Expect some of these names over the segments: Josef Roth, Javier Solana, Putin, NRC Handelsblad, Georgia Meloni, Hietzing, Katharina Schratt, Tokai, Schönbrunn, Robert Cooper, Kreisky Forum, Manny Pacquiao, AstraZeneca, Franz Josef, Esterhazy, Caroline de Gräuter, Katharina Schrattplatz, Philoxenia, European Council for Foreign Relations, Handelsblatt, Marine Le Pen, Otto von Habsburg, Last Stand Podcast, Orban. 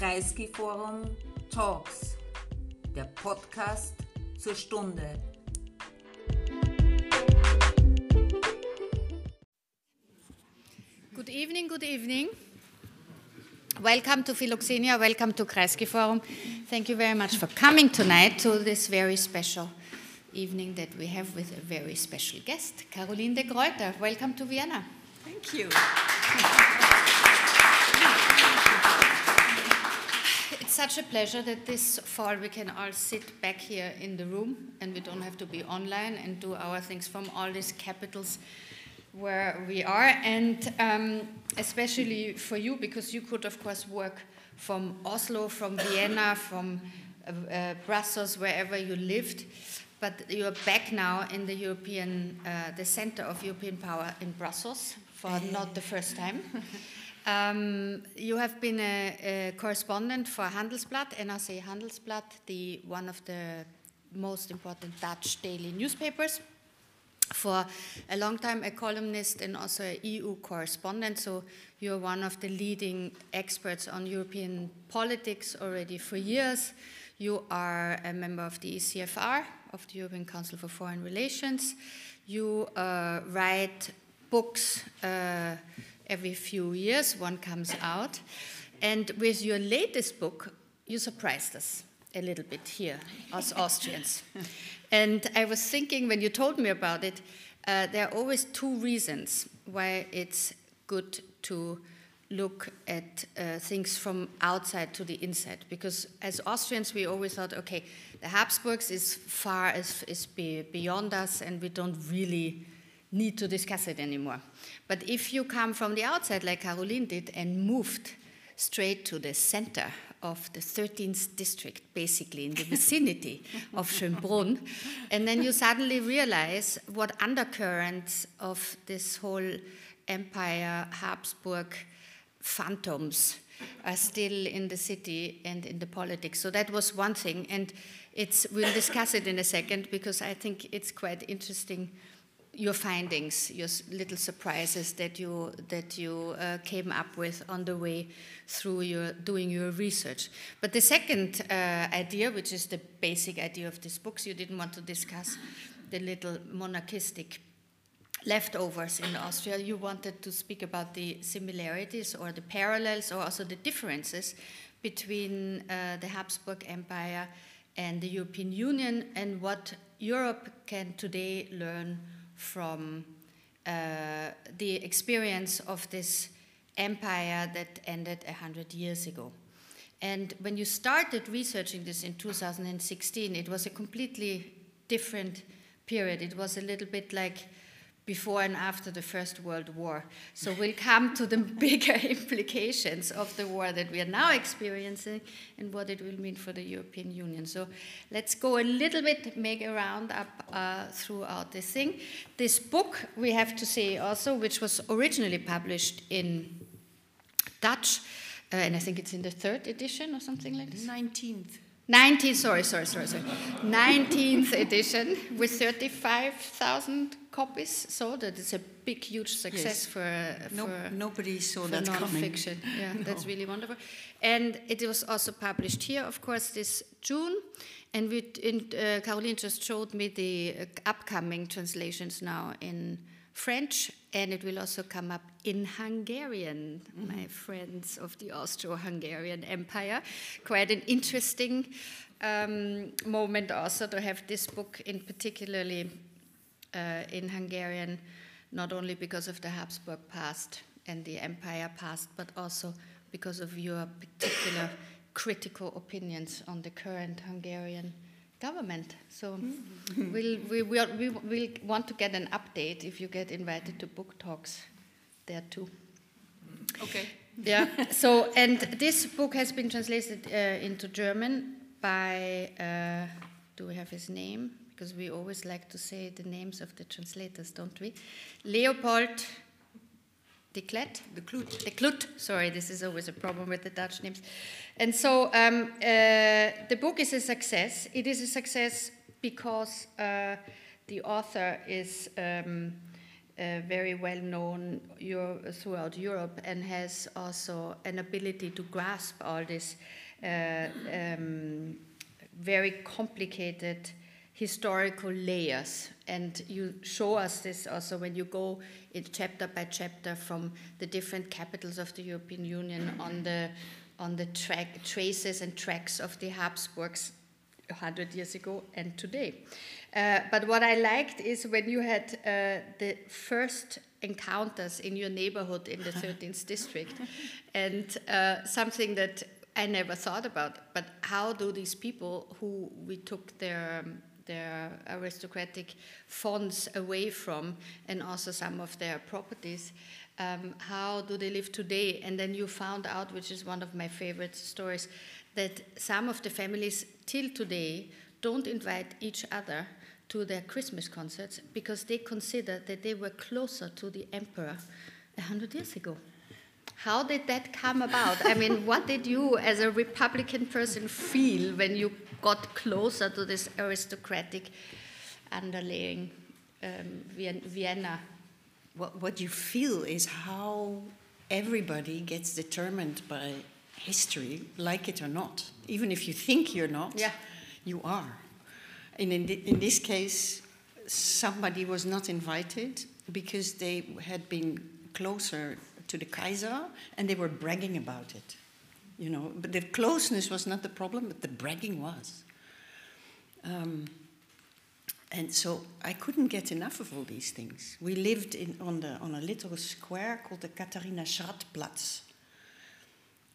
Kreisky Forum Talks, der Podcast zur Stunde. Good evening, good evening. Welcome to Philoxenia, welcome to Kreisky Forum. Thank you very much for coming tonight to this very special evening that we have with a very special guest, Caroline de Gräuter. Welcome to Vienna. Thank you. It's such a pleasure that this fall we can all sit back here in the room and we don't have to be online and do our things from all these capitals where we are, and especially for you, because you could of course work from Oslo, from Vienna, from Brussels, wherever you lived, but you're back now in the European, the center of European power in Brussels, for not the first time. You have been a correspondent for Handelsblatt, NRC Handelsblad, one of the most important Dutch daily newspapers. For a long time, a columnist and also an EU correspondent, so you're one of the leading experts on European politics already for years. You are a member of the ECFR, of the European Council for Foreign Relations. You write books every few years, one comes out. And with your latest book, you surprised us a little bit here, us Austrians. And I was thinking when you told me about it, there are always two reasons why it's good to look at things from outside to the inside. Because as Austrians, we always thought, okay, the Habsburgs is far, is beyond us, and we don't really need to discuss it anymore. But if you come from the outside, like Caroline did, and moved straight to the center of the 13th district, basically in the vicinity of Schönbrunn, and then you suddenly realize what undercurrents of this whole empire, Habsburg phantoms are still in the city and in the politics. So that was one thing, and we'll discuss it in a second, because I think it's quite interesting, your findings, your little surprises that you came up with on the way through doing your research. But the second idea, which is the basic idea of these books, you didn't want to discuss the little monarchistic leftovers in Austria. You wanted to speak about the similarities or the parallels or also the differences between the Habsburg Empire and the European Union, and what Europe can today learn from the experience of this empire that ended 100 years ago. And when you started researching this in 2016, it was a completely different period. It was a little bit like before and after the First World War. So we'll come to the bigger implications of the war that we are now experiencing and what it will mean for the European Union. So let's go a little bit, make a roundup throughout this thing. This book, we have to say also, which was originally published in Dutch, and I think it's in the third edition or something like this? 19th edition with 35,000 copies sold. That is a big, huge success. Yes. Nobody saw that coming. Yeah, no. That's really wonderful. And it was also published here, of course, this June. And Caroline just showed me the upcoming translations now in French, and it will also come up in Hungarian, my friends of the Austro-Hungarian Empire. Quite an interesting moment also to have this book in particularly in Hungarian, not only because of the Habsburg past and the empire past, but also because of your particular critical opinions on the current Hungarian government. So we'll want to get an update if you get invited to book talks there too. Okay. Yeah. So, and this book has been translated into German by, do we have his name? Because we always like to say the names of the translators, don't we? Leopold de Cloedt. De Cloedt. Sorry, this is always a problem with the Dutch names. And so the book is a success. It is a success because the author is very well known throughout Europe and has also an ability to grasp all this very complicated historical layers, and you show us this also when you go in chapter by chapter from the different capitals of the European Union on the traces and tracks of the Habsburgs 100 years ago and today. But what I liked is when you had the first encounters in your neighborhood in the 13th district, and something that I never thought about, but how do these people who we took their aristocratic fonds away from, and also some of their properties, how do they live today? And then you found out, which is one of my favorite stories, that some of the families till today don't invite each other to their Christmas concerts because they consider that they were closer to the emperor 100 years ago. How did that come about? I mean, what did you as a Republican person feel when you got closer to this aristocratic underlying Vienna? What you feel is how everybody gets determined by history, like it or not. Even if you think you're not, yeah, you are. And in this case, somebody was not invited because they had been closer to the Kaiser, and they were bragging about it, you know. But the closeness was not the problem, but the bragging was. And so I couldn't get enough of all these things. We lived on a little square called the Katharina Schrattplatz,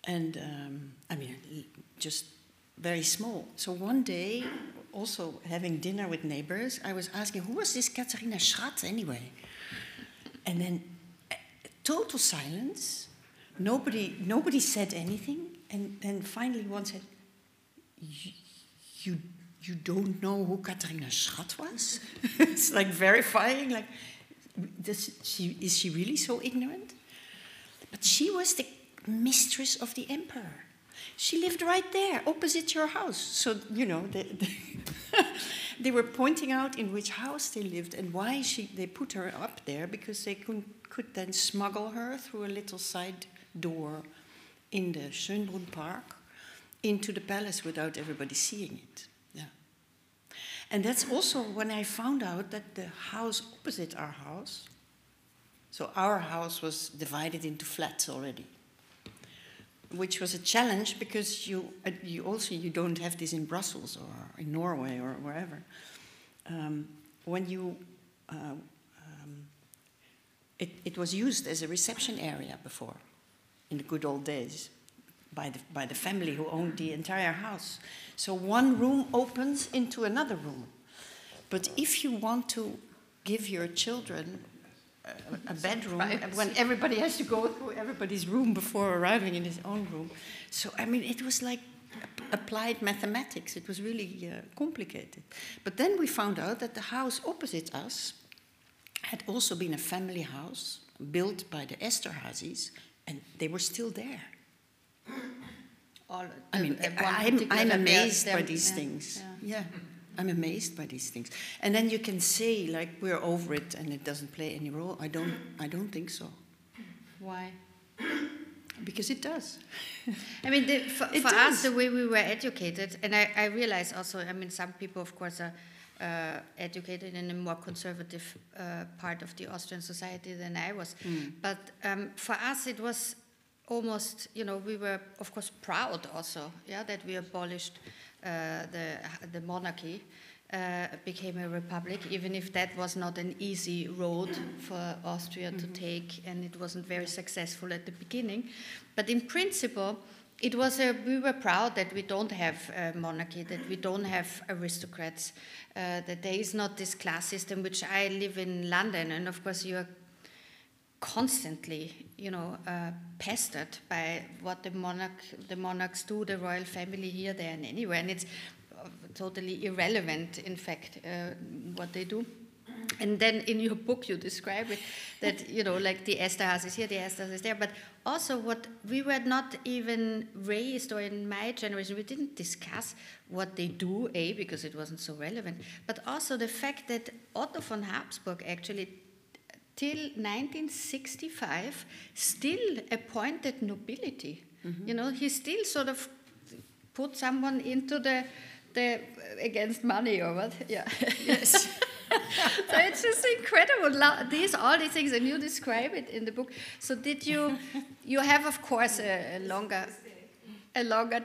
and I mean, just very small. So one day, also having dinner with neighbors, I was asking, who was this Katharina Schratt anyway? And then, total silence, nobody said anything, and finally one said, you don't know who Katharina Schratt was? It's like verifying, like, is she really so ignorant? But she was the mistress of the emperor. She lived right there, opposite your house. So, you know, they were pointing out in which house they lived and why they put her up there, because they could then smuggle her through a little side door in the Schönbrunn Park into the palace without everybody seeing it. Yeah. And that's also when I found out that the house opposite our house, so our house was divided into flats already, which was a challenge because you don't have this in Brussels or in Norway or wherever. When you it was used as a reception area before, in the good old days, by the family who owned the entire house. So one room opens into another room. But if you want to give your children a bedroom, when everybody has to go through everybody's room before arriving in his own room. So, I mean, it was like applied mathematics. It was really complicated. But then we found out that the house opposite us had also been a family house built by the Esterhazys, and they were still there. I mean, I'm amazed by these things. Yeah. I'm amazed by these things. And then you can say, like, we're over it and it doesn't play any role. I don't think so. Why? Because it does. I mean, for us, the way we were educated, and I realize also, I mean, some people, of course, are educated in a more conservative part of the Austrian society than I was. Mm. But for us, it was almost, you know, we were, of course, proud also, yeah, that we abolished the monarchy, became a republic, even if that was not an easy road for Austria to take, and it wasn't very successful at the beginning. But in principle, it was we were proud that we don't have a monarchy, that we don't have aristocrats, that there is not this class system, which I live in London, and of course you are constantly, you know, pestered by what the monarchs do, the royal family here, there, and anywhere, and it's totally irrelevant, in fact, what they do. And then in your book you describe it, that, you know, like the Esterhazy is here, the Esterhazy is there, but also what we were not even raised, or in my generation, we didn't discuss what they do, because it wasn't so relevant, but also the fact that Otto von Habsburg actually till 1965 still appointed nobility. Mm-hmm. You know, he still sort of put someone into the against money or what? Yeah. Yes. So it's just incredible. All these things, and you describe it in the book. So did you have, of course, a longer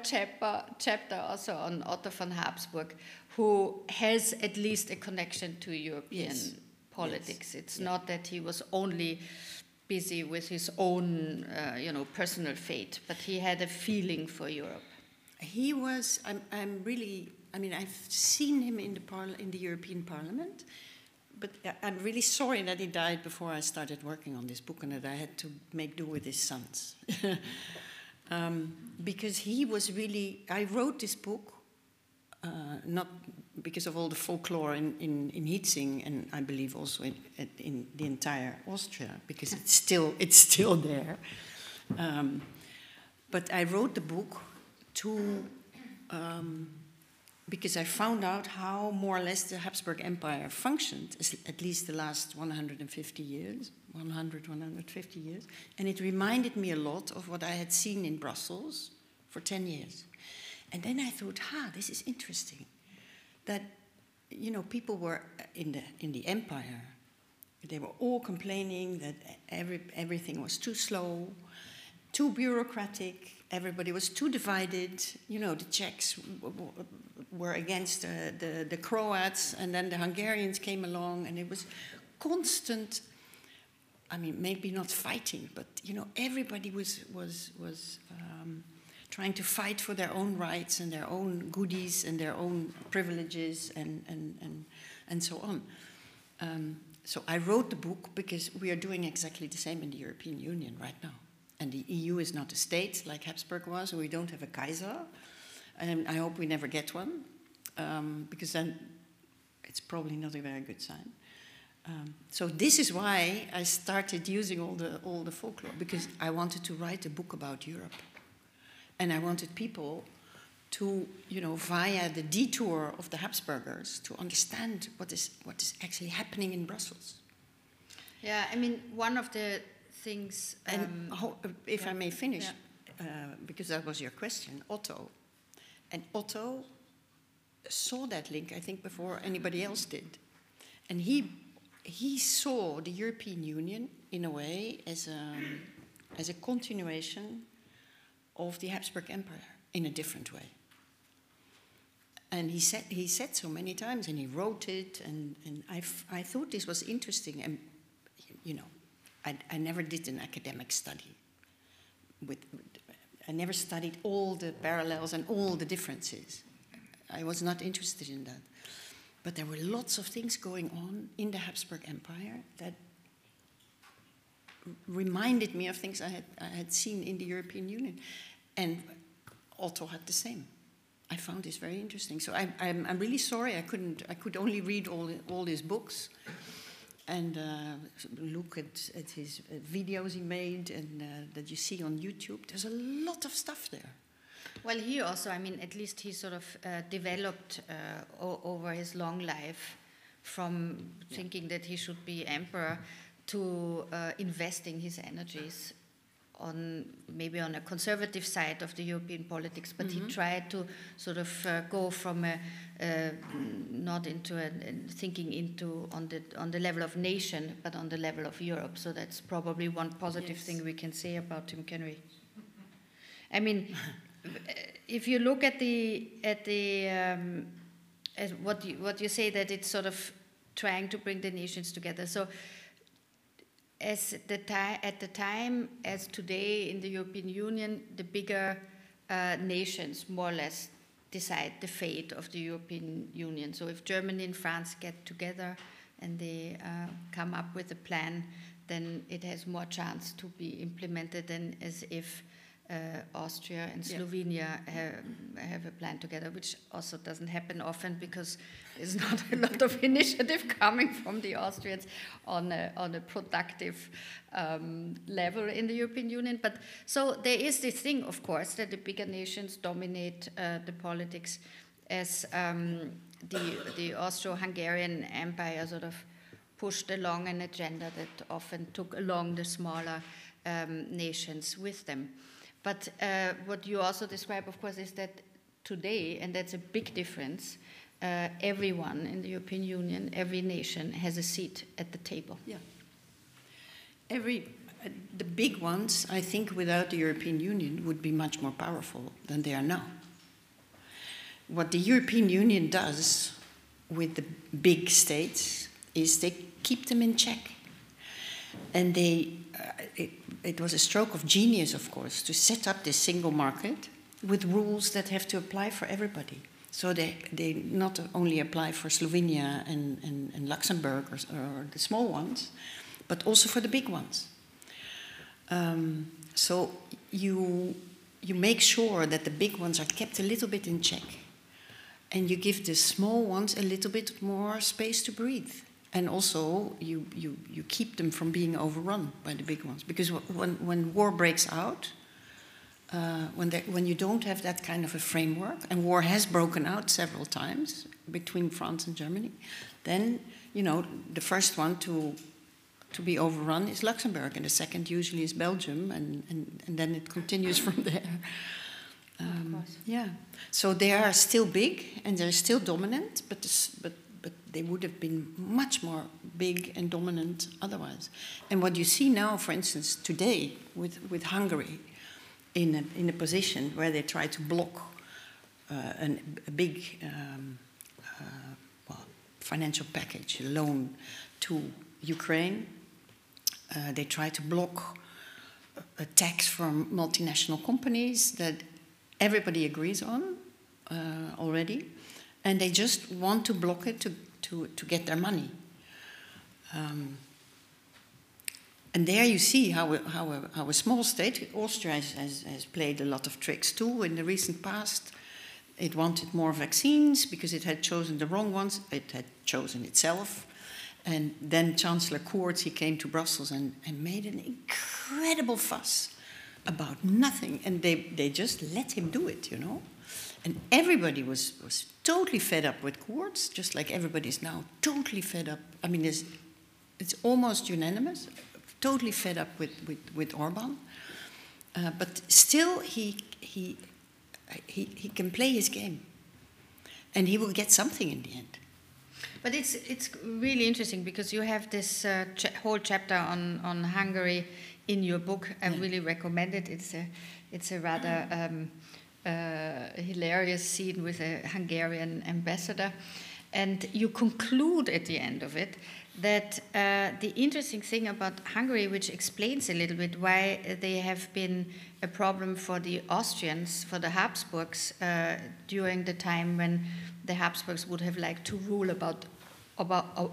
chapter also on Otto von Habsburg, who has at least a connection to European politics. Yes. It's not that he was only busy with his own, personal fate, but he had a feeling for Europe. He was. I've seen him in the European Parliament, but I'm really sorry that he died before I started working on this book and that I had to make do with his sons. Because he was really... I wrote this book not because of all the folklore in Hietzing, and I believe also in the entire Austria, because it's still there. But I wrote the book to... because I found out how more or less the Habsburg Empire functioned, at least the last 150 years. And it reminded me a lot of what I had seen in Brussels for 10 years. And then I thought, this is interesting. That, people were in the empire. They were all complaining that everything was too slow, too bureaucratic. Everybody was too divided. The Czechs were against the Croats, and then the Hungarians came along, and it was constant. I mean, maybe not fighting, but everybody was trying to fight for their own rights and their own goodies and their own privileges and so on. So I wrote the book because we are doing exactly the same in the European Union right now. And the EU is not a state like Habsburg was, so we don't have a Kaiser. And I hope we never get one, because then it's probably not a very good sign. So this is why I started using all the folklore, because I wanted to write a book about Europe. And I wanted people to, via the detour of the Habsburgers, to understand what is actually happening in Brussels. Yeah, one of the things... I may finish, because that was your question, Otto. And Otto saw that link, I think, before anybody else did. And he saw the European Union, in a way, as a continuation of the Habsburg Empire, in a different way. And he said so many times, and he wrote it, and I thought this was interesting. And, I never did an academic study. I never studied all the parallels and all the differences. I was not interested in that. But there were lots of things going on in the Habsburg Empire that reminded me of things I had seen in the European Union. And Otto had the same. I found this very interesting. So I'm really sorry I could only read all his books. And look at his videos he made and that you see on YouTube. There's a lot of stuff there. Well, he also, at least he sort of developed over his long life from thinking that he should be emperor to investing his energies on a conservative side of the European politics, but he tried to sort of go from thinking into on the level of nation, but on the level of Europe. So that's probably one positive thing we can say about him, can we? If you look at what you say, that it's sort of trying to bring the nations together. So. At the time, as today in the European Union, the bigger nations more or less decide the fate of the European Union. So if Germany and France get together and they come up with a plan, then it has more chance to be implemented than as if Austria and Slovenia have a plan together, which also doesn't happen often because there's not a lot of initiative coming from the Austrians on a productive level in the European Union. But so there is this thing, of course, that the bigger nations dominate the politics, as the Austro-Hungarian Empire sort of pushed along an agenda that often took along the smaller nations with them. But what you also describe, of course, is that today, and that's a big difference, everyone in the European Union, every nation has a seat at the table. Yeah. The big ones, I think, without the European Union would be much more powerful than they are now. What the European Union does with the big states is they keep them in check. And they, it was a stroke of genius, of course, to set up this single market with rules that have to apply for everybody. So they not only apply for Slovenia and Luxembourg or the small ones, but also for the big ones. So you make sure that the big ones are kept a little bit in check. And you give the small ones a little bit more space to breathe. And also, you keep them from being overrun by the big ones. Because when war breaks out, when you don't have that kind of a framework, and war has broken out several times between France and Germany, then, you know, the first one to be overrun is Luxembourg, and the second usually is Belgium, and then it continues from there. Of course. Yeah. So they are still big, and they're still dominant, but they would have been much more big and dominant otherwise. And what you see now, for instance, today with Hungary, in a position where they try to block a big financial package, a loan to Ukraine. They try to block a tax from multinational companies that everybody agrees on already. And they just want to block it to get their money. And there you see how a small state, Austria has played a lot of tricks too in the recent past. It wanted more vaccines because it had chosen the wrong ones. It had chosen itself. And then Chancellor Kurz, he came to Brussels and made an incredible fuss about nothing. And they just let him do it, you know. And everybody was totally fed up with Kurz, just like everybody's now totally fed up. I mean, it's almost unanimous, totally fed up with Orban. But still, he can play his game. And he will get something in the end. But it's really interesting, because you have this whole chapter on Hungary in your book. I really recommend it. It's a rather... hilarious scene with a Hungarian ambassador, and you conclude at the end of it that the interesting thing about Hungary, which explains a little bit why they have been a problem for the Austrians, for the Habsburgs, during the time when the Habsburgs would have liked to rule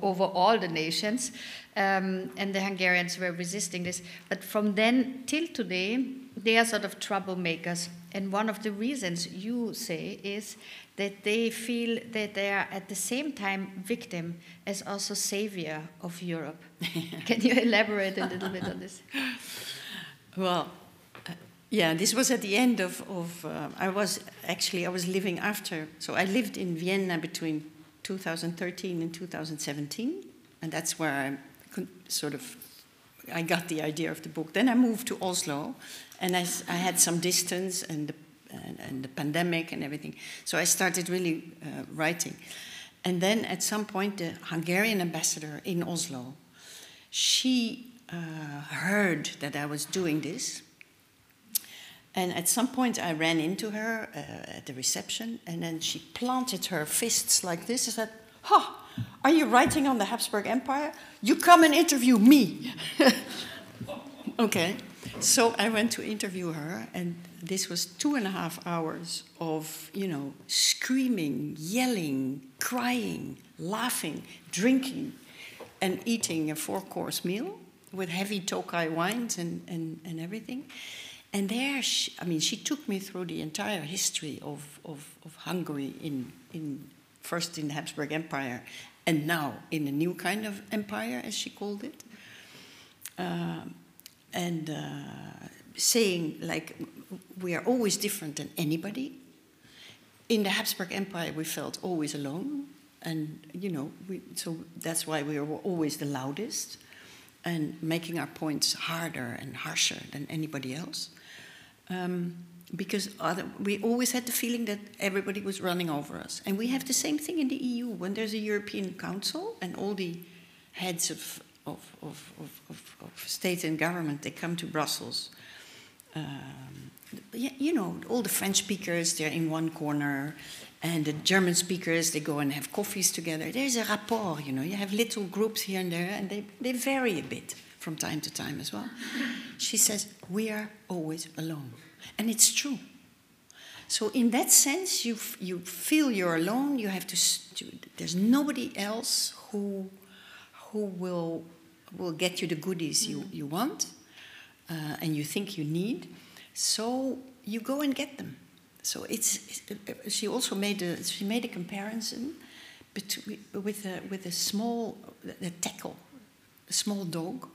over all the nations, and the Hungarians were resisting this. But from then till today, they are sort of troublemakers. And one of the reasons you say is that they feel that they are at the same time victim as also savior of Europe. Can you elaborate a little bit on this? Well, yeah, this was at the end of I was living after. So I lived in Vienna between 2013 and 2017. And that's where I got the idea of the book. Then I moved to Oslo, and I had some distance and the pandemic and everything. So I started really writing. And then at some point, the Hungarian ambassador in Oslo, she heard that I was doing this. And at some point, I ran into her at the reception, and then she planted her fists like this and said, "Ha! Are you writing on the Habsburg Empire? You come and interview me." Okay, so I went to interview her, and this was 2.5 hours of, you know, screaming, yelling, crying, laughing, drinking, and eating a 4-course meal with heavy Tokai wines and everything. And there, she took me through the entire history of Hungary first in the Habsburg Empire, and now in a new kind of empire, as she called it. Saying, like, we are always different than anybody. In the Habsburg Empire, we felt always alone. And, you know, so that's why we were always the loudest and making our points harder and harsher than anybody else. Because we always had the feeling that everybody was running over us. And we have the same thing in the EU. When there's a European Council and all the heads of state and government, they come to Brussels. You know, all the French speakers, they're in one corner, and the German speakers, they go and have coffees together. There's a rapport, you know, you have little groups here and there, and they vary a bit from time to time as well. She says, we are always alone. And it's true. So in that sense, you feel you're alone. You have to. There's nobody else who will get you the goodies you want and you think you need. So you go and get them. So it's she also made a comparison between with a small tackle, a small dog.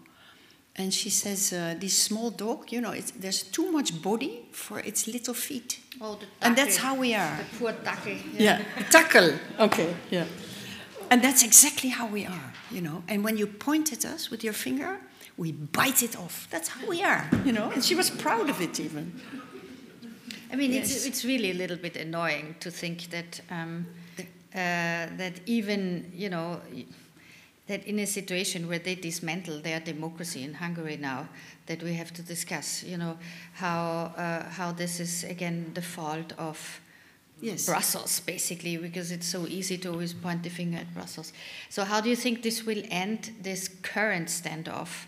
And she says, this small dog, you know, there's too much body for its little feet. Oh, the tackle. And that's how we are. The poor tackle. Yeah, yeah. Tackle. Okay, yeah. And that's exactly how we are, you know. And when you point at us with your finger, we bite it off. That's how we are, you know. And she was proud of it even. I mean, yes. It's really a little bit annoying to think that, that even, you know... that in a situation where they dismantle their democracy in Hungary now, that we have to discuss, you know, how this is again the fault of Brussels, basically, because it's so easy to always point the finger at Brussels. So how do you think this will end, this current standoff?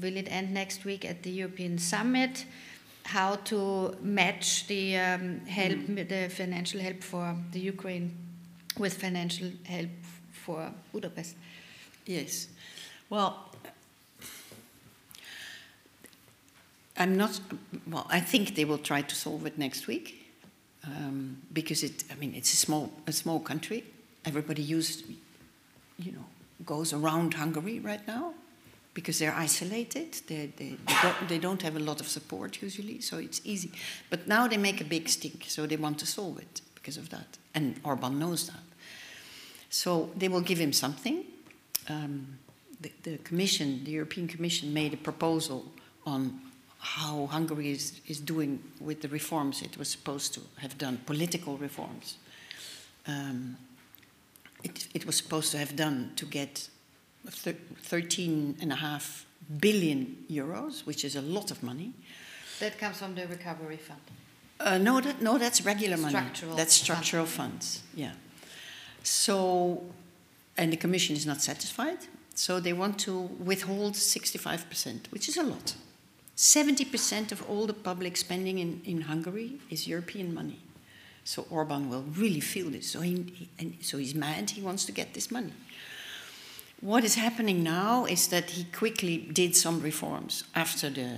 Will it end next week at the European Summit? How to match the help, the financial help for the Ukraine, with financial help for Budapest? Yes. Well, I'm not. Well, I think they will try to solve it next week, because it. I mean, it's a small country. Everybody goes around Hungary right now, because they're isolated. They don't have a lot of support usually, so it's easy. But now they make a big stink, so they want to solve it because of that, and Orban knows that. So they will give him something. The European Commission, made a proposal on how Hungary is doing with the reforms it was supposed to have done, political reforms. It was supposed to have done to get 13.5 billion euros, which is a lot of money. That comes from the recovery fund? No, that's regular money. That's structural funds, yeah. So... And the Commission is not satisfied, so they want to withhold 65%, which is a lot. 70% of all the public spending in Hungary is European money. So Orban will really feel this. So he's mad, he wants to get this money. What is happening now is that he quickly did some reforms after the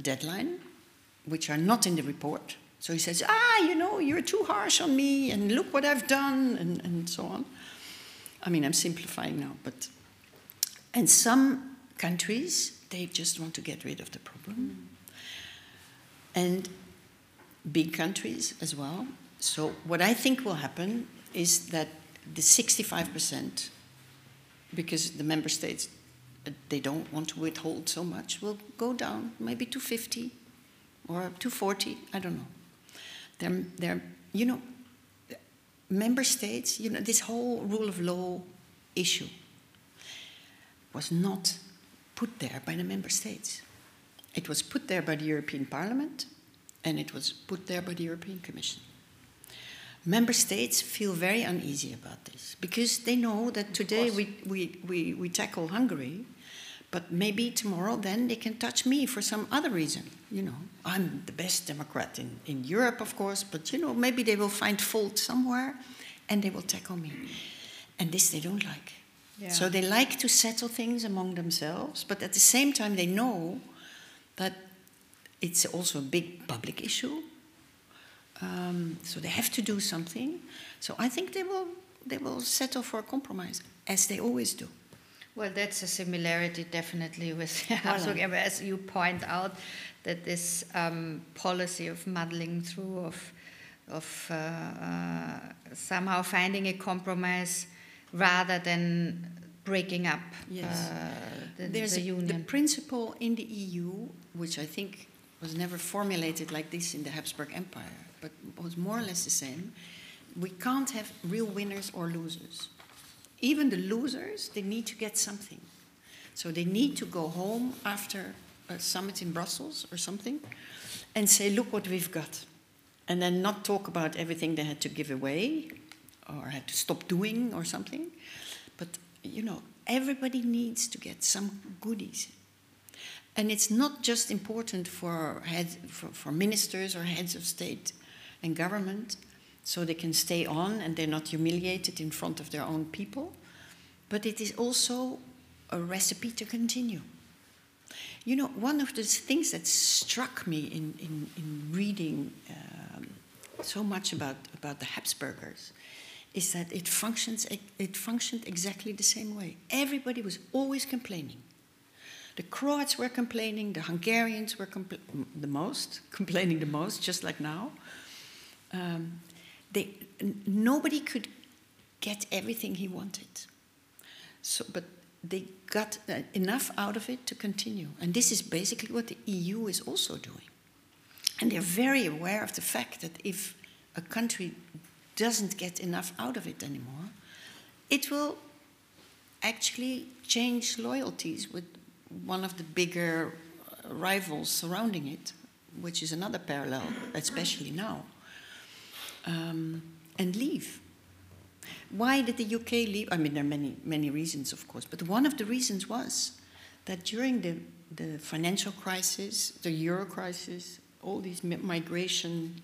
deadline, which are not in the report. So he says, you know, you're too harsh on me, and look what I've done, and so on. I mean, I'm simplifying now, but... And some countries, they just want to get rid of the problem. And big countries as well. So what I think will happen is that the 65%, because the member states, they don't want to withhold so much, will go down maybe to 50 or to 40, I don't know. They're you know... Member states, you know, this whole rule of law issue was not put there by the member states. It was put there by the European Parliament, and it was put there by the European Commission. Member states feel very uneasy about this, because they know that today we tackle Hungary, but maybe tomorrow then they can touch me for some other reason. You know, I'm the best Democrat in Europe, of course, but, you know, maybe they will find fault somewhere and they will tackle me. And this they don't like. Yeah. So they like to settle things among themselves, but at the same time they know that it's also a big public issue. So they have to do something. So I think they will settle for a compromise, as they always do. Well, that's a similarity definitely with Habsburg, as you point out, that this policy of muddling through, of somehow finding a compromise rather than breaking up the union. The principle in the EU, which I think was never formulated like this in the Habsburg Empire, but was more or less the same, we can't have real winners or losers. Even the losers, they need to get something. So they need to go home after a summit in Brussels or something and say, look what we've got. And then not talk about everything they had to give away or had to stop doing or something. But, you know, everybody needs to get some goodies. And it's not just important for ministers or heads of state and government, so they can stay on and they're not humiliated in front of their own people, but it is also a recipe to continue. You know, one of the things that struck me in reading so much about the Habsburgers is that it functioned exactly the same way. Everybody was always complaining. The Croats were complaining, the Hungarians were complaining the most, just like now. Nobody could get everything he wanted. So, but they got enough out of it to continue. And this is basically what the EU is also doing. And they're very aware of the fact that if a country doesn't get enough out of it anymore, it will actually change loyalties with one of the bigger rivals surrounding it, which is another parallel, especially now. And leave. Why did the UK leave? I mean, there are many reasons, of course, but one of the reasons was that during the financial crisis, the euro crisis, all these migration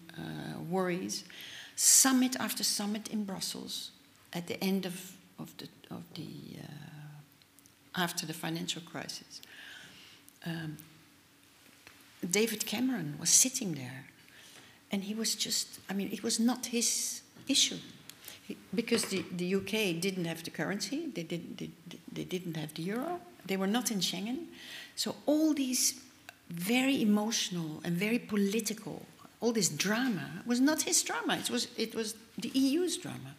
worries, summit after summit in Brussels at the end after the financial crisis, David Cameron was sitting there. And he was just, I mean, it was not his issue. Because the UK didn't have the currency, they didn't have the euro, they were not in Schengen. So all these very emotional and very political, all this drama was not his drama, it was the EU's drama.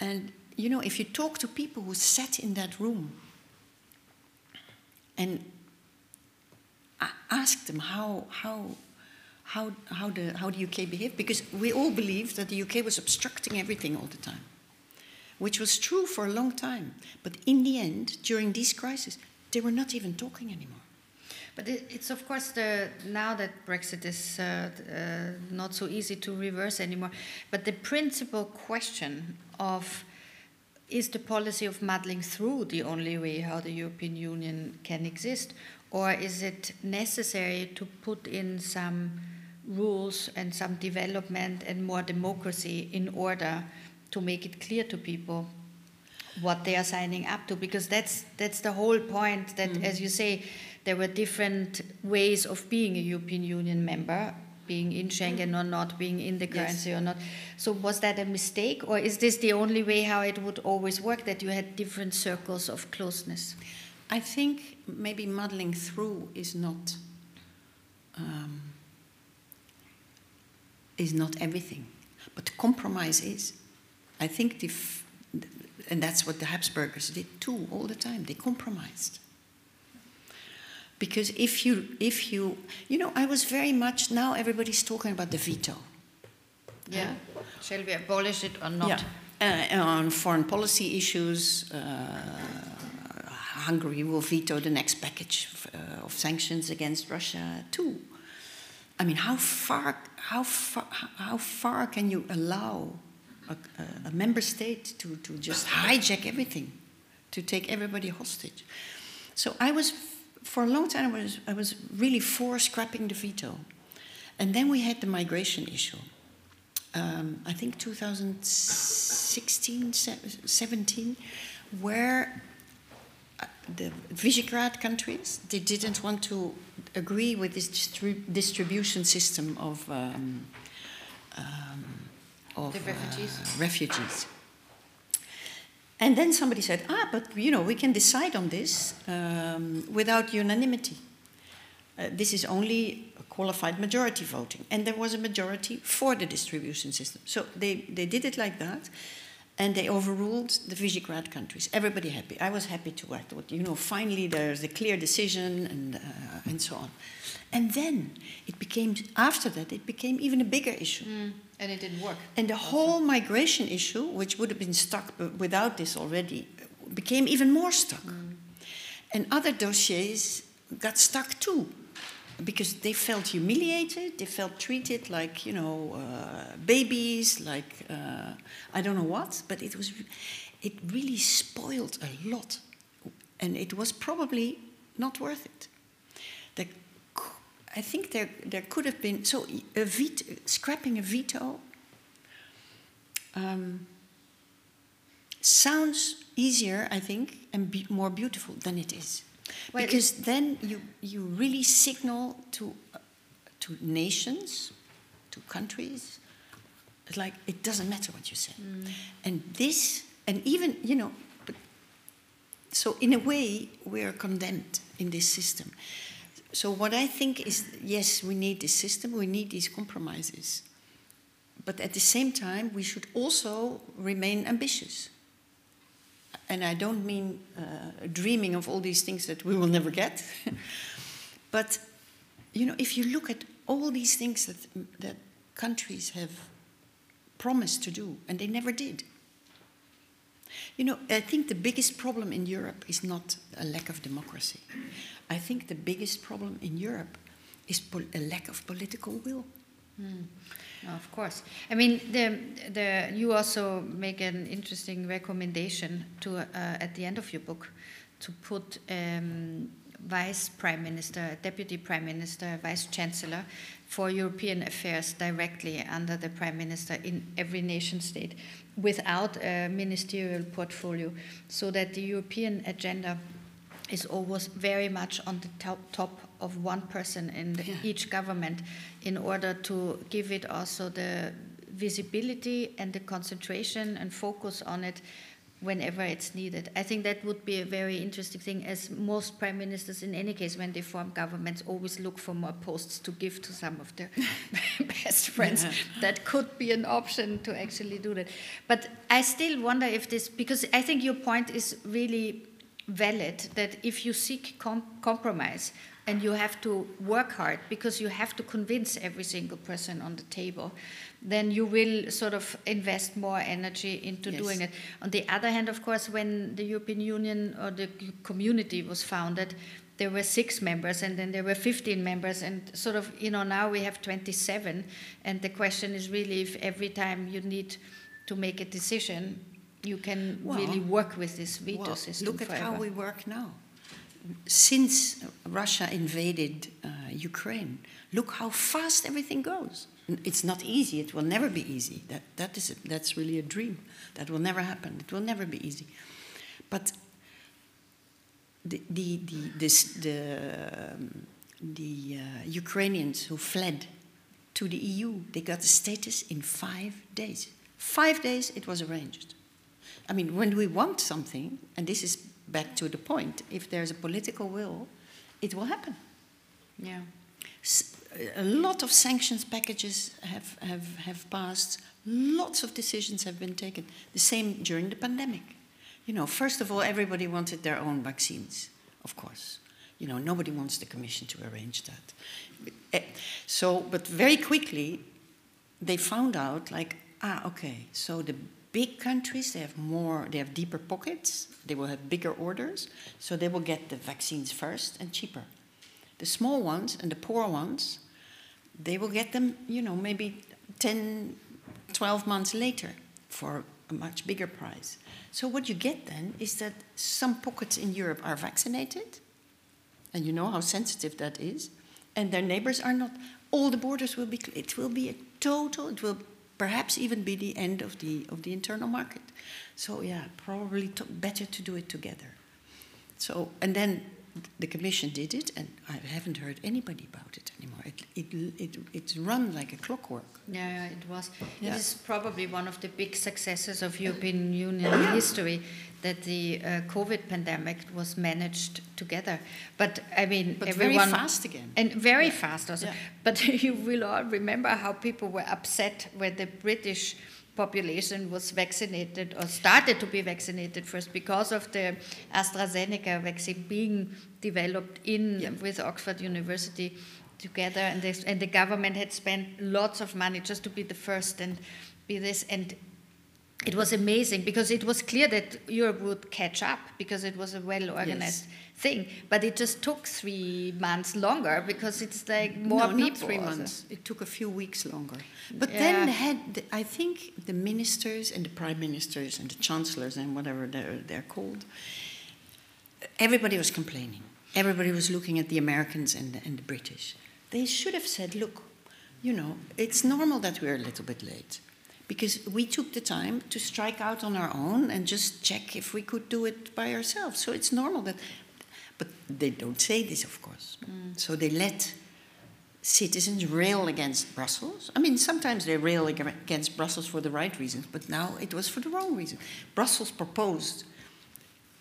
And, you know, if you talk to people who sat in that room and ask them how the UK behaved, because we all believed that the UK was obstructing everything all the time, which was true for a long time. But in the end, during these crises, they were not even talking anymore. But it's of course now that Brexit is not so easy to reverse anymore. But the principal question of is the policy of muddling through the only way how the European Union can exist, or is it necessary to put in some rules and some development and more democracy in order to make it clear to people what they are signing up to? Because that's the whole point that, as you say, there were different ways of being a European Union member, being in Schengen or not, being in the currency or not. So was that a mistake, or is this the only way how it would always work, that you had different circles of closeness? I think maybe muddling through is not everything, but compromise is. I think, and that's what the Habsburgers did too all the time. They compromised, because if you know, I was very much now everybody's talking about the veto. Yeah, shall we abolish it or not? Yeah, on foreign policy issues. Hungary will veto the next package of sanctions against Russia too. I mean, how far can you allow a member state to just hijack everything, to take everybody hostage? So I was, for a long time, I was really for scrapping the veto. And then we had the migration issue. I think 2016, 17, where the Visegrad countries, they didn't want to agree with this distribution system of the refugees. And then somebody said, but, you know, we can decide on this without unanimity. This is only a qualified majority voting. And there was a majority for the distribution system. So they did it like that. and they overruled the Visegrad countries. Everybody happy. I was happy too. I thought, you know, finally there's a clear decision and so on. And then it became, after that, it became even a bigger issue. Mm. And it didn't work. And the whole migration issue, which would have been stuck without this already, became even more stuck. Mm. And other dossiers got stuck too, because they felt humiliated, they felt treated like, you know, babies, like I don't know what, but it was, it really spoiled a lot. And it was probably not worth it. I think there could have been, so a veto, scrapping a veto sounds easier, I think, and more beautiful than it is. Well, because then you really signal to nations, to countries, like it doesn't matter what you say. Mm. And this, and even, you know, but, so in a way we are condemned in this system. So what I think is, yes, we need this system, we need these compromises. But at the same time, we should also remain ambitious. And I don't mean dreaming of all these things that we will never get. But, you know, if you look at all these things that countries have promised to do, and they never did. You know, I think the biggest problem in Europe is not a lack of democracy. I think the biggest problem in Europe is a lack of political will. Mm. Of course. I mean, you also make an interesting recommendation to at the end of your book to put Vice Prime Minister, Deputy Prime Minister, Vice Chancellor for European Affairs directly under the Prime Minister in every nation state without a ministerial portfolio, so that the European agenda is always very much on the top of one person in each government, in order to give it also the visibility and the concentration and focus on it whenever it's needed. I think that would be a very interesting thing, as most prime ministers, in any case, when they form governments, always look for more posts to give to some of their best friends. Yeah. That could be an option to actually do that. But I still wonder if this, because I think your point is really valid, that if you seek compromise and you have to work hard because you have to convince every single person on the table, then you will sort of invest more energy into doing it. On the other hand, of course, when the European Union or the community was founded, there were 6 members and then there were 15 members, and sort of, you know, now we have 27, and the question is really if every time you need to make a decision, you can really work with this veto system. Look at how we work now. Since Russia invaded Ukraine, look how fast everything goes. It's not easy. It will never be easy. That's really a dream. That will never happen. It will never be easy. But the Ukrainians who fled to the EU, they got the status in 5 days. 5 days it was arranged. I mean, when we want something, and this is back to the point, if there's a political will, it will happen. Yeah. A lot of sanctions packages have passed. Lots of decisions have been taken. The same during the pandemic. You know, first of all, everybody wanted their own vaccines, of course. You know, nobody wants the Commission to arrange that. So, but very quickly, they found out, like, okay, so the big countries, they have deeper pockets, they will have bigger orders, so they will get the vaccines first and cheaper. The small ones and the poor ones, they will get them, you know, maybe 10, 12 months later for a much bigger price. So what you get then is that some pockets in Europe are vaccinated, and you know how sensitive that is, and their neighbors are not. All the borders will be, it will be a total, it will perhaps even be the end of the internal market. So yeah, probably better to do it together. So, and then the Commission did it, and I haven't heard anybody about it anymore. It's run like a clockwork. Yeah, it was. Yeah. It is probably one of the big successes of European Union history, that the COVID pandemic was managed together. But I mean, but everyone, very fast again. And very fast also. Yeah. But you will all remember how people were upset when the British population was vaccinated or started to be vaccinated first because of the AstraZeneca vaccine being developed in with Oxford University together, and the government had spent lots of money just to be the first and be this, and it was amazing because it was clear that Europe would catch up because it was a well-organized thing, but it just took 3 months longer because it's like more people. Not 3 months. It took a few weeks longer. But then I think the ministers and the prime ministers and the chancellors and whatever they're called, everybody was complaining. Everybody was looking at the Americans and the British. They should have said, look, you know, it's normal that we're a little bit late, because we took the time to strike out on our own and just check if we could do it by ourselves. So it's normal that... But they don't say this, of course. Mm. So they let citizens rail against Brussels. I mean, sometimes they rail against Brussels for the right reasons, but now it was for the wrong reason. Brussels proposed,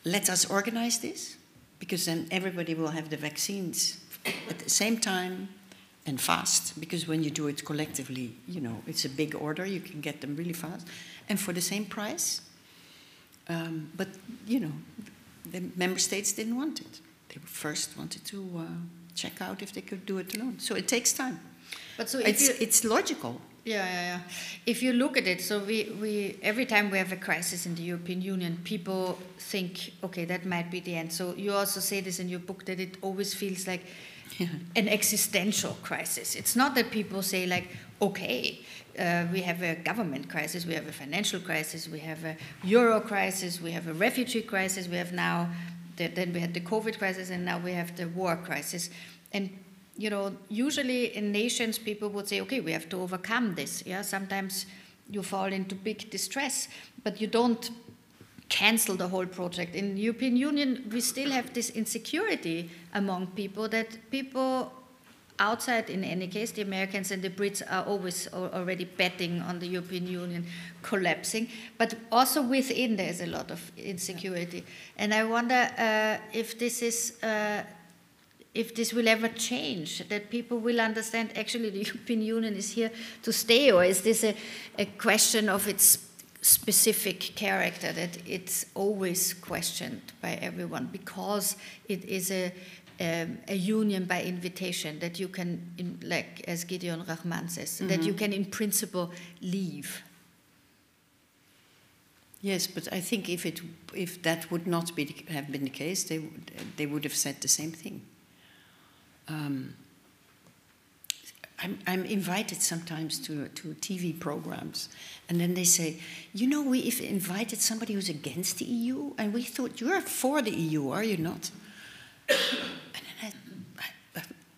let us organize this, because then everybody will have the vaccines at the same time, and fast, because when you do it collectively, you know, it's a big order, you can get them really fast, and for the same price. But, you know, the member states didn't want it. They first wanted to check out if they could do it alone. So it takes time. But so it's logical. Yeah. If you look at it, so we every time we have a crisis in the European Union, people think, okay, that might be the end. So you also say this in your book, that it always feels like an existential crisis. It's not that people say like, okay, we have a government crisis, we have a financial crisis, we have a euro crisis, we have a refugee crisis, we have now, then we had the COVID crisis, and now we have the war crisis. And, you know, usually in nations people would say, okay, we have to overcome this. Yeah, sometimes you fall into big distress, but you don't cancel the whole project. In the European Union, we still have this insecurity among people, that people outside, in any case, the Americans and the Brits are always already betting on the European Union collapsing, but also within there is a lot of insecurity. Yeah. And I wonder if this will ever change, that people will understand actually the European Union is here to stay, or is this a question of its specific character, that it's always questioned by everyone because it is a union by invitation, that you can, like as Gideon Rachman says, that you can in principle leave. Yes, but I think if that would not have been the case, they would have said the same thing. I'm invited sometimes to TV programs, and then they say, you know, we invited somebody who's against the EU, and we thought, you're for the EU, are you not? And then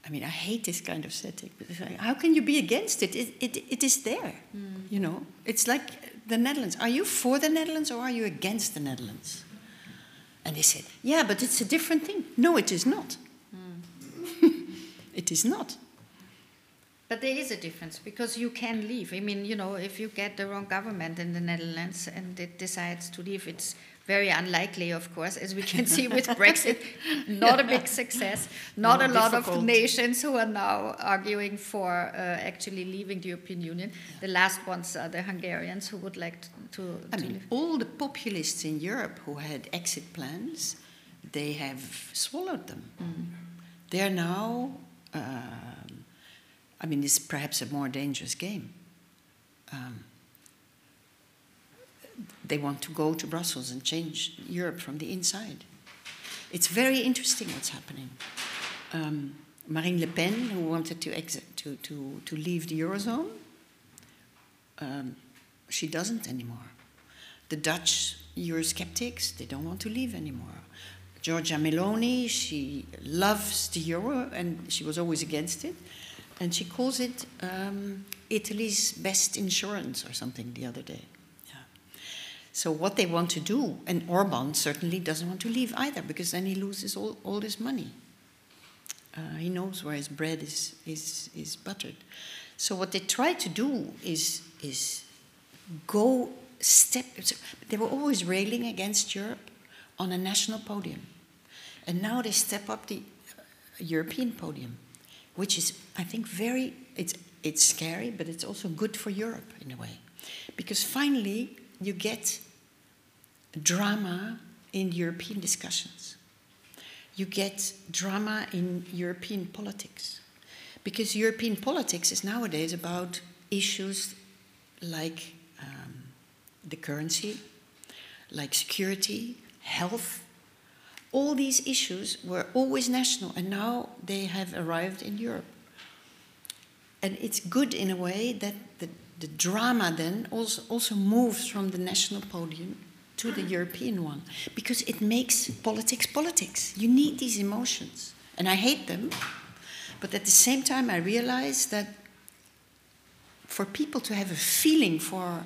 I mean, I hate this kind of setting. But it's like, how can you be against it? It is there, you know? It's like the Netherlands. Are you for the Netherlands or are you against the Netherlands? And they said, yeah, but it's a different thing. No, it is not. It is not. But there is a difference, because you can leave. I mean, you know, if you get the wrong government in the Netherlands and it decides to leave, it's very unlikely, of course, as we can see with Brexit, not a big success, not a lot difficult. Of nations who are now arguing for actually leaving the European Union. Yeah. The last ones are the Hungarians, who would like to leave. All the populists in Europe who had exit plans, they have swallowed them. They are now... I mean, it's perhaps a more dangerous game. They want to go to Brussels and change Europe from the inside. It's very interesting what's happening. Marine Le Pen, who wanted to exit, to leave the Eurozone, she doesn't anymore. The Dutch Eurosceptics, they don't want to leave anymore. Georgia Meloni, she loves the Euro, and she was always against it. And she calls it Italy's best insurance or something the other day. Yeah. So what they want to do, and Orban certainly doesn't want to leave either, because then he loses all his money. He knows where his bread is buttered. So what they try to do is go step... They were always railing against Europe on a national podium. And now they step up the European podium, which is, I think, it's scary, but it's also good for Europe in a way. because finally you get drama in European discussions. You get drama in European politics, because European politics is nowadays about issues like the currency, like security, health. All these issues were always national, and now they have arrived in Europe. And it's good in a way that the drama then also moves from the national podium to the European one, because it makes politics politics. You need these emotions, and I hate them, but at the same time I realize that for people to have a feeling for,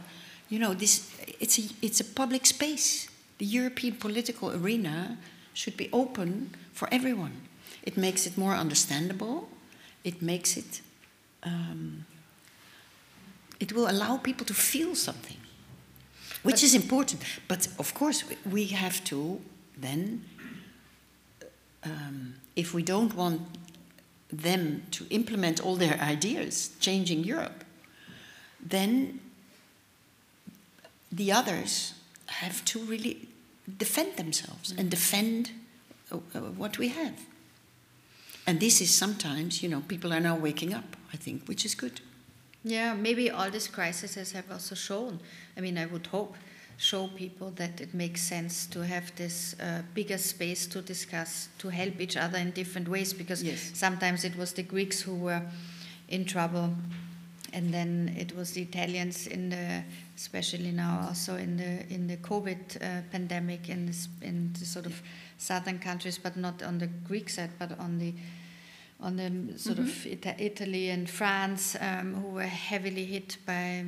you know, this, it's a public space. The European political arena should be open for everyone. It makes it more understandable. It makes it, it will allow people to feel something, which is important. But of course, we have to then, if we don't want them to implement all their ideas, changing Europe, then the others have to really defend themselves and defend what we have. And this is sometimes, you know, people are now waking up, I think, which is good. Yeah, maybe all these crises have also shown, I mean, I would hope, show people that it makes sense to have this bigger space to discuss, to help each other in different ways, because yes, sometimes it was the Greeks who were in trouble, and then it was the Italians in the, especially now also in the COVID pandemic in the sort of southern countries, but not on the Greek side, but on the sort of Italy and France, who were heavily hit by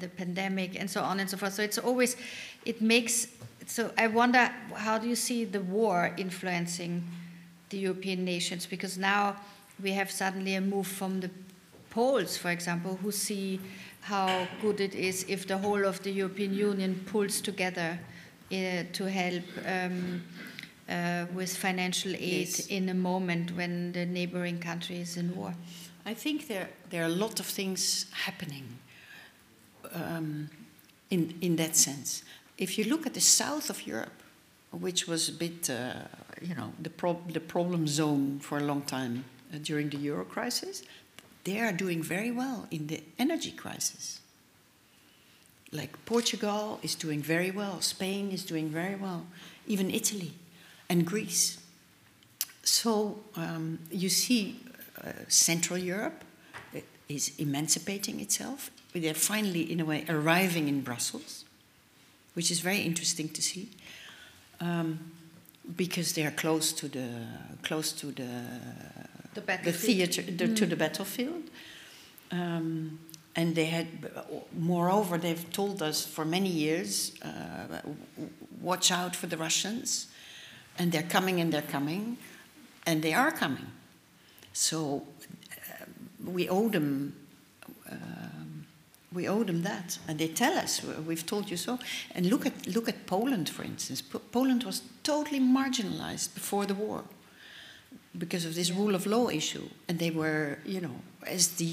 the pandemic and so on and so forth. So it's always, it makes, so I wonder, how do you see the war influencing the European nations? Because now we have suddenly a move from the Poles, for example, who see how good it is if the whole of the European Union pulls together to help with financial aid, yes, in a moment when the neighboring country is in war. I think there are a lot of things happening in that sense. If you look at the south of Europe, which was a bit, you know, the problem zone for a long time during the Euro crisis, they are doing very well in the energy crisis. Like Portugal is doing very well, Spain is doing very well, even Italy and Greece. So you see Central Europe is emancipating itself. They're finally, in a way, arriving in Brussels, which is very interesting to see, because they are close to the battlefield, and they had. Moreover, they've told us for many years, watch out for the Russians, and they're coming, and they are coming. So we owe them. We owe them that, and they tell us, we've told you so. And look at Poland, for instance. Poland was totally marginalized before the war, because of this rule of law issue, and they were, you know, as the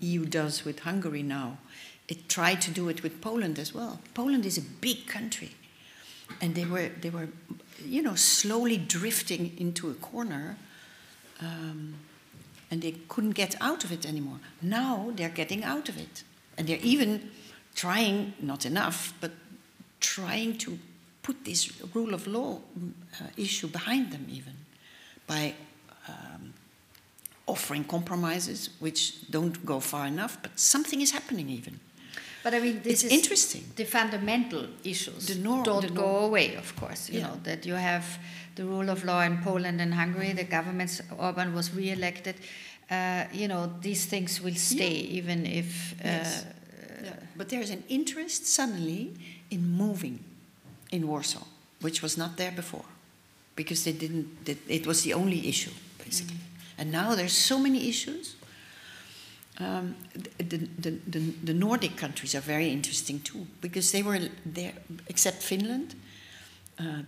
EU does with Hungary now, it tried to do it with Poland as well. Poland is a big country, and they were, you know, slowly drifting into a corner, and they couldn't get out of it anymore. Now they're getting out of it, and they're even trying, not enough, but trying to put this rule of law issue behind them, even by offering compromises which don't go far enough, but something is happening even. But I mean, this is interesting. The fundamental issues don't go away, of course. You know, that you have the rule of law in Poland and Hungary, the governments, Orban was re-elected. You know, these things will stay, even if... But there's an interest suddenly in moving in Warsaw, which was not there before, because they didn't, it was the only issue, basically. And now there's so many issues. The Nordic countries are very interesting too, because they were there, except Finland,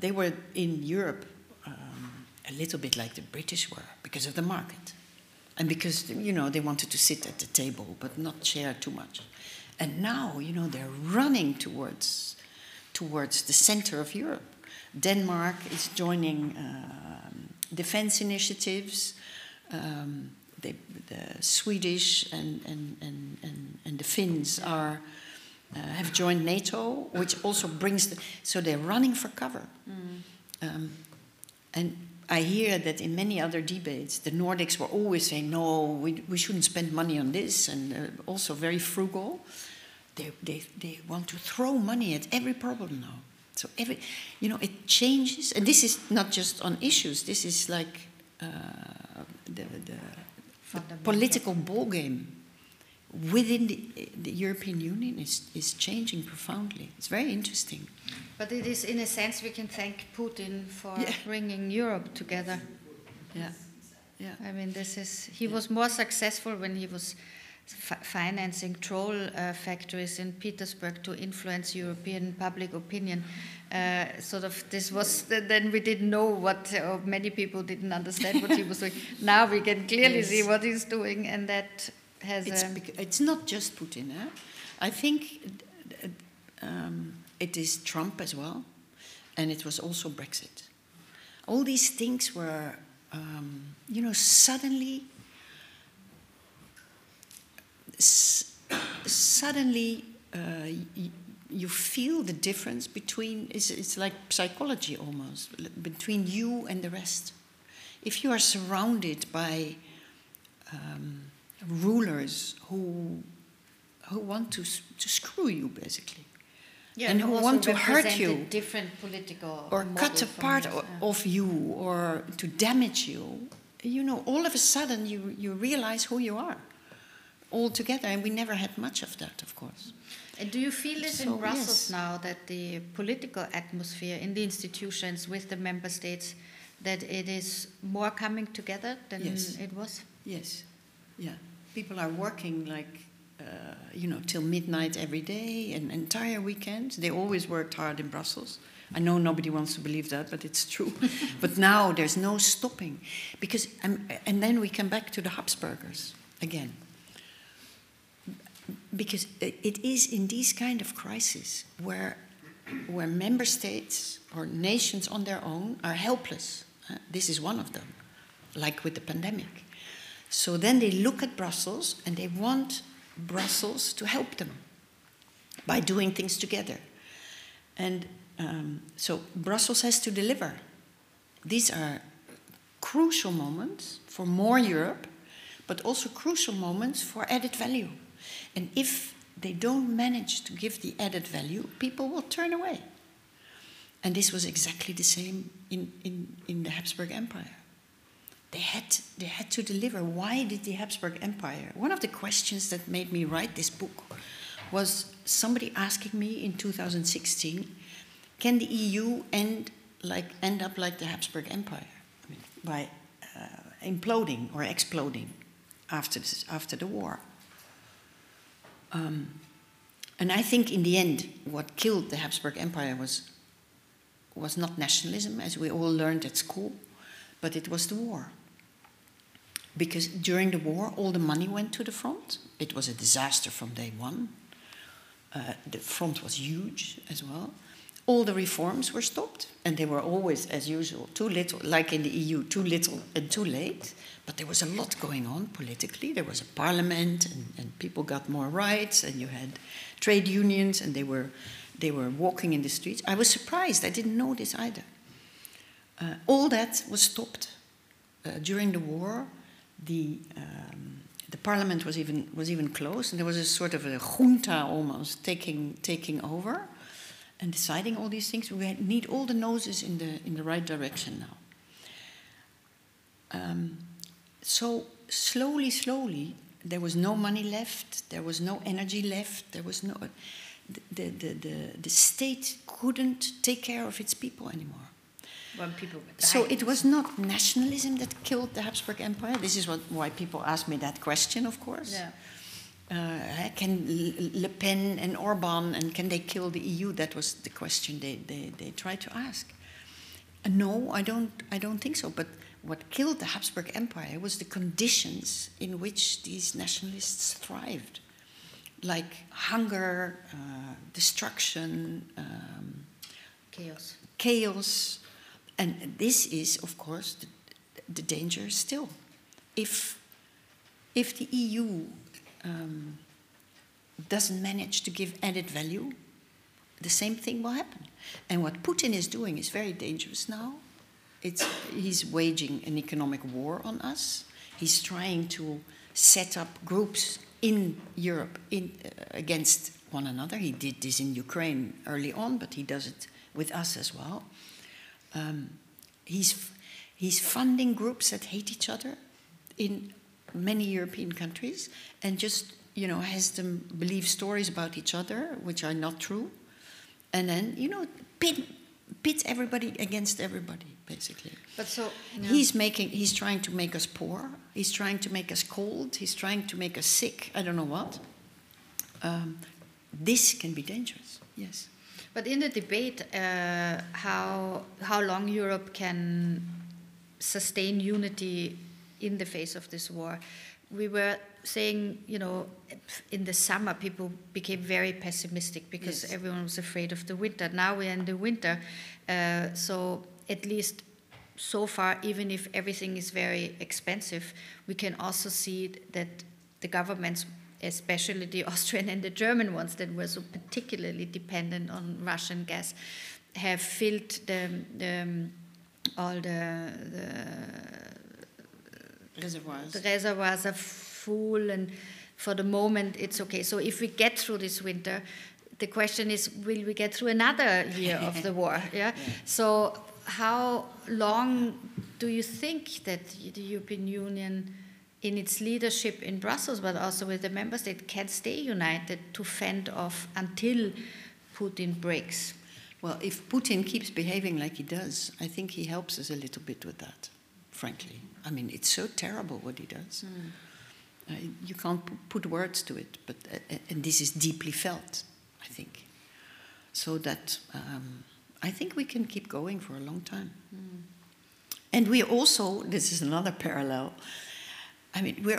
they were in Europe a little bit like the British were, because of the market. And because, you know, they wanted to sit at the table, but not share too much. And now, you know, they're running towards the center of Europe. Denmark is joining defense initiatives. The Swedish and the Finns have joined NATO, which also brings the... So they're running for cover. Mm. And I hear that in many other debates, the Nordics were always saying, no, we shouldn't spend money on this, and also very frugal. They want to throw money at every problem now. So every, you know, it changes, and this is not just on issues. This is like the political ballgame within the European Union is changing profoundly. It's very interesting. But it is, in a sense, we can thank Putin for bringing Europe together. Yeah, yeah. I mean, this is. He was more successful when he was financing troll factories in Petersburg to influence European public opinion. Sort of this was, then we didn't know what, many people didn't understand what he was doing. Now we can clearly see what he's doing, and that has... It's not just Putin. Eh? I think it is Trump as well, and it was also Brexit. All these things were, you know, suddenly you feel the difference between, it's like psychology almost, between you and the rest. If you are surrounded by rulers who want to screw you, basically, and who want to hurt you, different political or cut a part of you or to damage you, you know, all of a sudden you realize who you are. All together, and we never had much of that, of course. And do you feel this in Brussels now, that the political atmosphere in the institutions with the member states, that it is more coming together than it was? Yes, yeah. People are working like, you know, till midnight every day and entire weekends. They always worked hard in Brussels. I know nobody wants to believe that, but it's true. But now there's no stopping. Because, and then we come back to the Habsburgers again. Because it is in these kind of crises where member states or nations on their own are helpless. This is one of them, like with the pandemic. So then they look at Brussels and they want Brussels to help them by doing things together. And so Brussels has to deliver. These are crucial moments for more Europe, but also crucial moments for added value. And if they don't manage to give the added value, people will turn away. And this was exactly the same in the Habsburg Empire. They had to deliver. Why did the Habsburg Empire... One of the questions that made me write this book was somebody asking me in 2016, can the EU end up like the Habsburg Empire, I mean, by imploding or exploding after the war? And I think in the end, what killed the Habsburg Empire was not nationalism, as we all learned at school, but it was the war. Because during the war, all the money went to the front. It was a disaster from day one. The front was huge as well. All the reforms were stopped, and they were always, as usual, too little, like in the EU, too little and too late. But there was a lot going on politically. There was a parliament, and people got more rights, and you had trade unions, and they were walking in the streets. I was surprised. I didn't know this either. All that was stopped during the war. The parliament was even closed, and there was a sort of a junta almost taking over. And deciding all these things, we need all the noses in the right direction now. So slowly, slowly, there was no money left. There was no energy left. There was no the state couldn't take care of its people anymore. When people were dying. So it was not nationalism that killed the Habsburg Empire. This is why people ask me that question, of course. Yeah. Can Le Pen and Orban, and can they kill the EU? That was the question they tried to ask. No, I don't think so. But what killed the Habsburg Empire was the conditions in which these nationalists thrived. like hunger, destruction, chaos. And this is, of course, the danger still. If the EU doesn't manage to give added value, the same thing will happen. And what Putin is doing is very dangerous now. He's waging an economic war on us. He's trying to set up groups in Europe against one another. He did this in Ukraine early on, but he does it with us as well. He's funding groups that hate each other in many European countries, and just, you know, has them believe stories about each other which are not true, and then, you know, pits everybody against everybody, basically. But so yeah. He's trying to make us poor. He's trying to make us cold. He's trying to make us sick. I don't know what. This can be dangerous. Yes. But in the debate, how long Europe can sustain unity in the face of this war, we were saying, you know, in the summer people became very pessimistic because yes. everyone was afraid of the winter. Now we're in the winter, so at least so far, even if everything is very expensive, we can also see that the governments, especially the Austrian and the German ones that were so particularly dependent on Russian gas, have filled all the reservoirs. The reservoirs are full, and for the moment it's okay. So if we get through this winter, the question is, will we get through another year of the war? Yeah? Yeah. So how long do you think that the European Union, in its leadership in Brussels, but also with the member states, can stay united to fend off until Putin breaks? Well, if Putin keeps behaving like he does, I think he helps us a little bit with that, frankly. I mean, it's so terrible what he does. Mm. You can't put words to it, but and this is deeply felt, I think. So that I think we can keep going for a long time. Mm. And we also, this is another parallel, I mean, we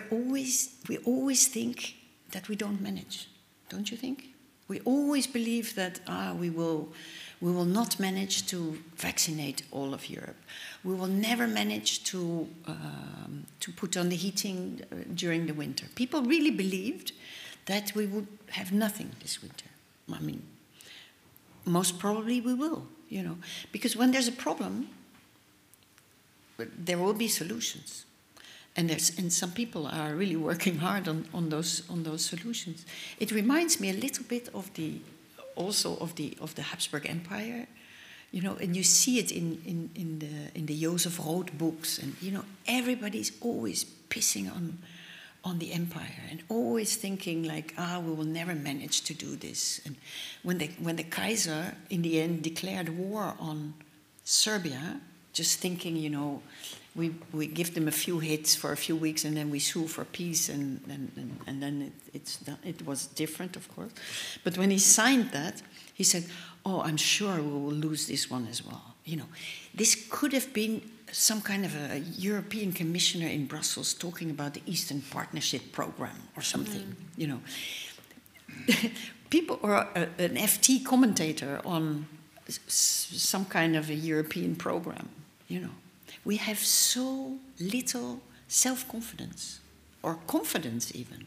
always think that we don't manage, don't you think? We always believe that we will not manage to vaccinate all of Europe. We will never manage to put on the heating during the winter. People really believed that we would have nothing this winter. I mean, most probably we will, you know, because when there's a problem, there will be solutions. And some people are really working hard on those solutions. It reminds me a little bit of the Habsburg Empire, you know. And you see it in the Josef Roth books, and you know everybody's always pissing on the empire and always thinking like, we will never manage to do this. And when the Kaiser in the end declared war on Serbia, just thinking, you know. We give them a few hits for a few weeks, and then we sue for peace, and then it was different, of course. But when he signed that, he said, "Oh, I'm sure we will lose this one as well." You know, this could have been some kind of a European commissioner in Brussels talking about the Eastern Partnership program or something. Mm. You know, people or an FT commentator on some kind of a European program. You know. We have so little self-confidence, or confidence even.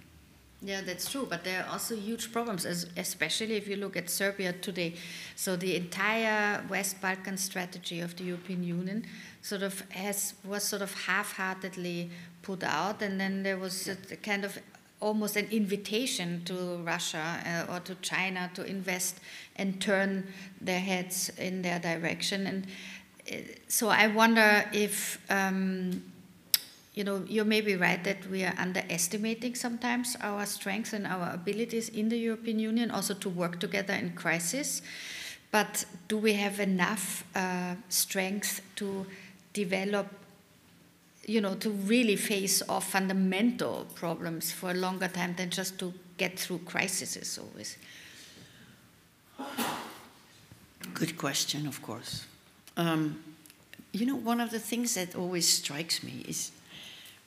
Yeah, that's true, but there are also huge problems, especially if you look at Serbia today. So the entire West Balkan strategy of the European Union was sort of half-heartedly put out, and then there was a kind of almost an invitation to Russia or to China to invest and turn their heads in their direction. And so I wonder if, you know, you may be right that we are underestimating sometimes our strengths and our abilities in the European Union, also to work together in crisis. But do we have enough strength to develop, you know, to really face off fundamental problems for a longer time than just to get through crises always? Good question, of course. You know, one of the things that always strikes me is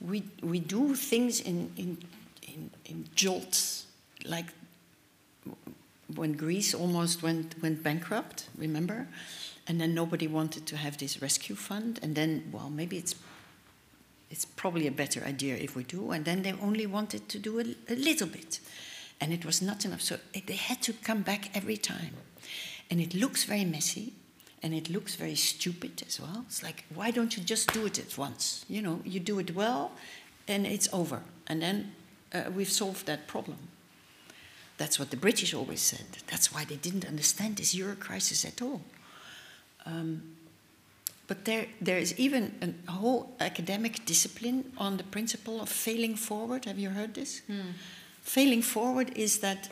we do things in jolts, like when Greece almost went bankrupt, remember? And then nobody wanted to have this rescue fund. And then, well, maybe it's probably a better idea if we do. And then they only wanted to do a little bit. And it was not enough. So they had to come back every time. And it looks very messy. And it looks very stupid as well. It's like, why don't you just do it at once? You know, you do it well, and it's over. And then we've solved that problem. That's what the British always said. That's why they didn't understand this Euro crisis at all. But there is even a whole academic discipline on the principle of failing forward. Have you heard this? Mm. Failing forward is that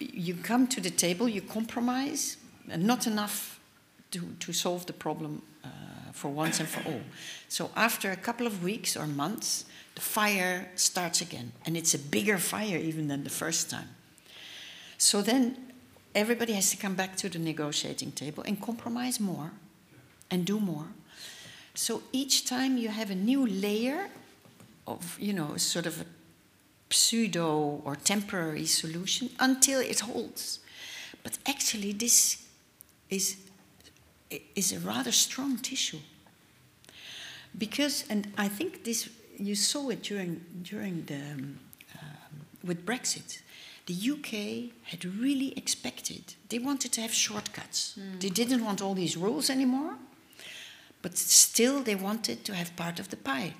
you come to the table, you compromise, and not enough to solve the problem for once and for all. So after a couple of weeks or months, the fire starts again, and it's a bigger fire even than the first time. So then everybody has to come back to the negotiating table and compromise more and do more. So each time you have a new layer of, you know, sort of a pseudo or temporary solution until it holds. But actually this is a rather strong tissue. Because, and I think this, you saw it during the, with Brexit, the UK had really expected, they wanted to have shortcuts. Mm. They didn't want all these rules anymore, but still they wanted to have part of the pie.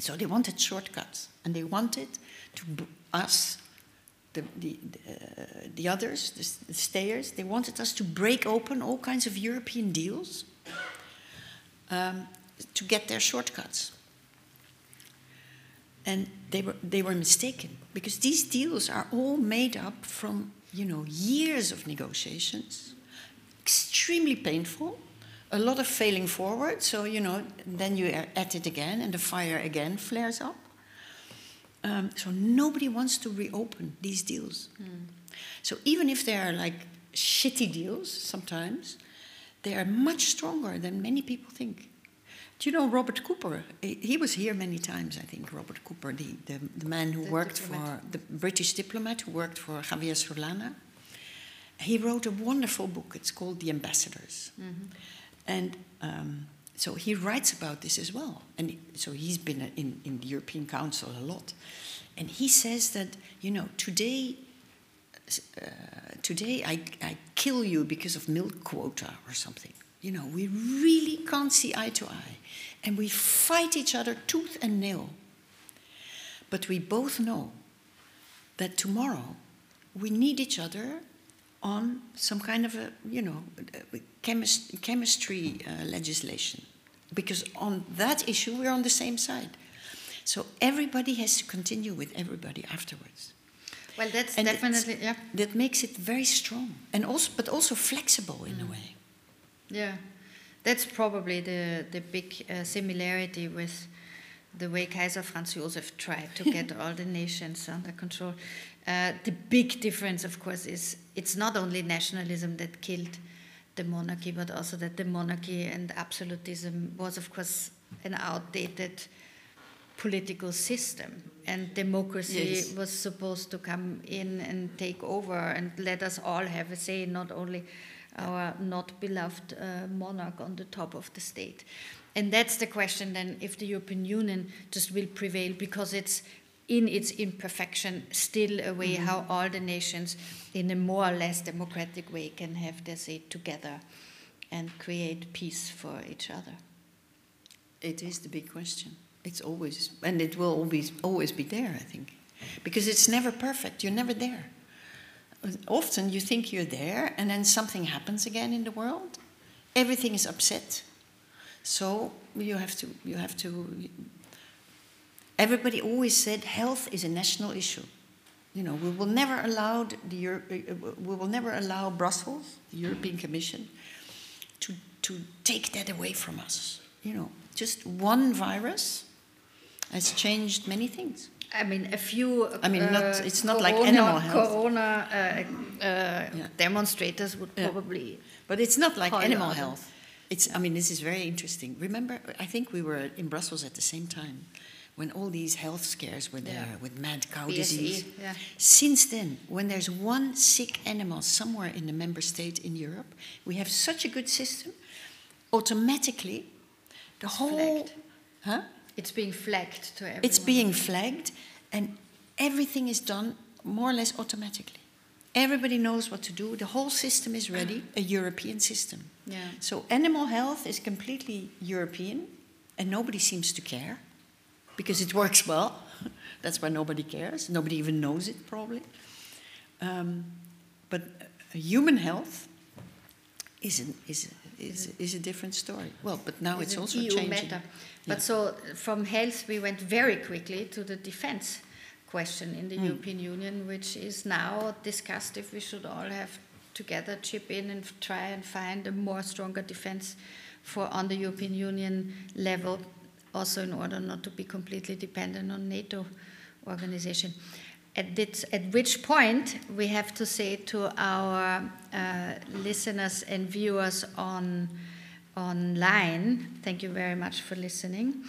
So they wanted shortcuts, and they wanted to us, the others, the stayers, they wanted us to break open all kinds of European deals to get their shortcuts. And they were mistaken, because these deals are all made up from, you know, years of negotiations, extremely painful. A lot of failing forward, so, you know, then you are at it again, and the fire again flares up. So nobody wants to reopen these deals. Mm. So even if they are like shitty deals sometimes, they are much stronger than many people think. Do you know Robert Cooper? He was here many times, I think, Robert Cooper, the man who worked for, the British diplomat who worked for Javier Solana. He wrote a wonderful book, it's called The Ambassadors. Mm-hmm. And so he writes about this as well. And so he's been in the European Council a lot. And he says that, you know, today I kill you because of milk quota or something. You know, we really can't see eye to eye. And we fight each other tooth and nail. But we both know that tomorrow we need each other on some kind of a, you know, chemistry legislation. Because on that issue, we're on the same side. So everybody has to continue with everybody afterwards. Well, that's and definitely, yeah. That makes it very strong, and also, but also flexible in a way. Yeah, that's probably the big similarity with the way Kaiser Franz Josef tried to get all the nations under control. The big difference, of course, is it's not only nationalism that killed the monarchy, but also that the monarchy and absolutism was, of course, an outdated political system. And democracy yes. was supposed to come in and take over and let us all have a say, not only our not beloved monarch on the top of the state. And that's the question then, if the European Union just will prevail, because it's in its imperfection still a way how all the nations in a more or less democratic way can have their say together and create peace for each other. It is the big question. It's always, and it will always be there, I think. Because it's never perfect, you're never there. Often you think you're there, and then something happens again in the world. Everything is upset. So you have to, everybody always said health is a national issue. You know, we will never allow Brussels, the European Commission, to take that away from us. You know, just one virus has changed many things. I mean, a few it's not like animal health. Corona demonstrators would probably... Yeah. But it's not like animal health. It's, I mean, this is very interesting. Remember, I think we were in Brussels at the same time. when all these health scares were there with mad cow disease. Since then, when there's one sick animal somewhere in the member state in Europe, we have such a good system, automatically the whole... Huh? It's being flagged to everyone. It's being flagged and everything is done more or less automatically. Everybody knows what to do. The whole system is ready, a European system. Yeah. So animal health is completely European and nobody seems to care because it works well. That's why nobody cares. Nobody even knows it probably. But human health is a different story. Well, but now it's also EU changing. Meta. But so from health we went very quickly to the defense question in the European Union, which is now discussed if we should all have together chip in and try and find a more stronger defense for on the European Union level, also in order not to be completely dependent on NATO organization. At which point we have to say to our listeners and viewers online, thank you very much for listening.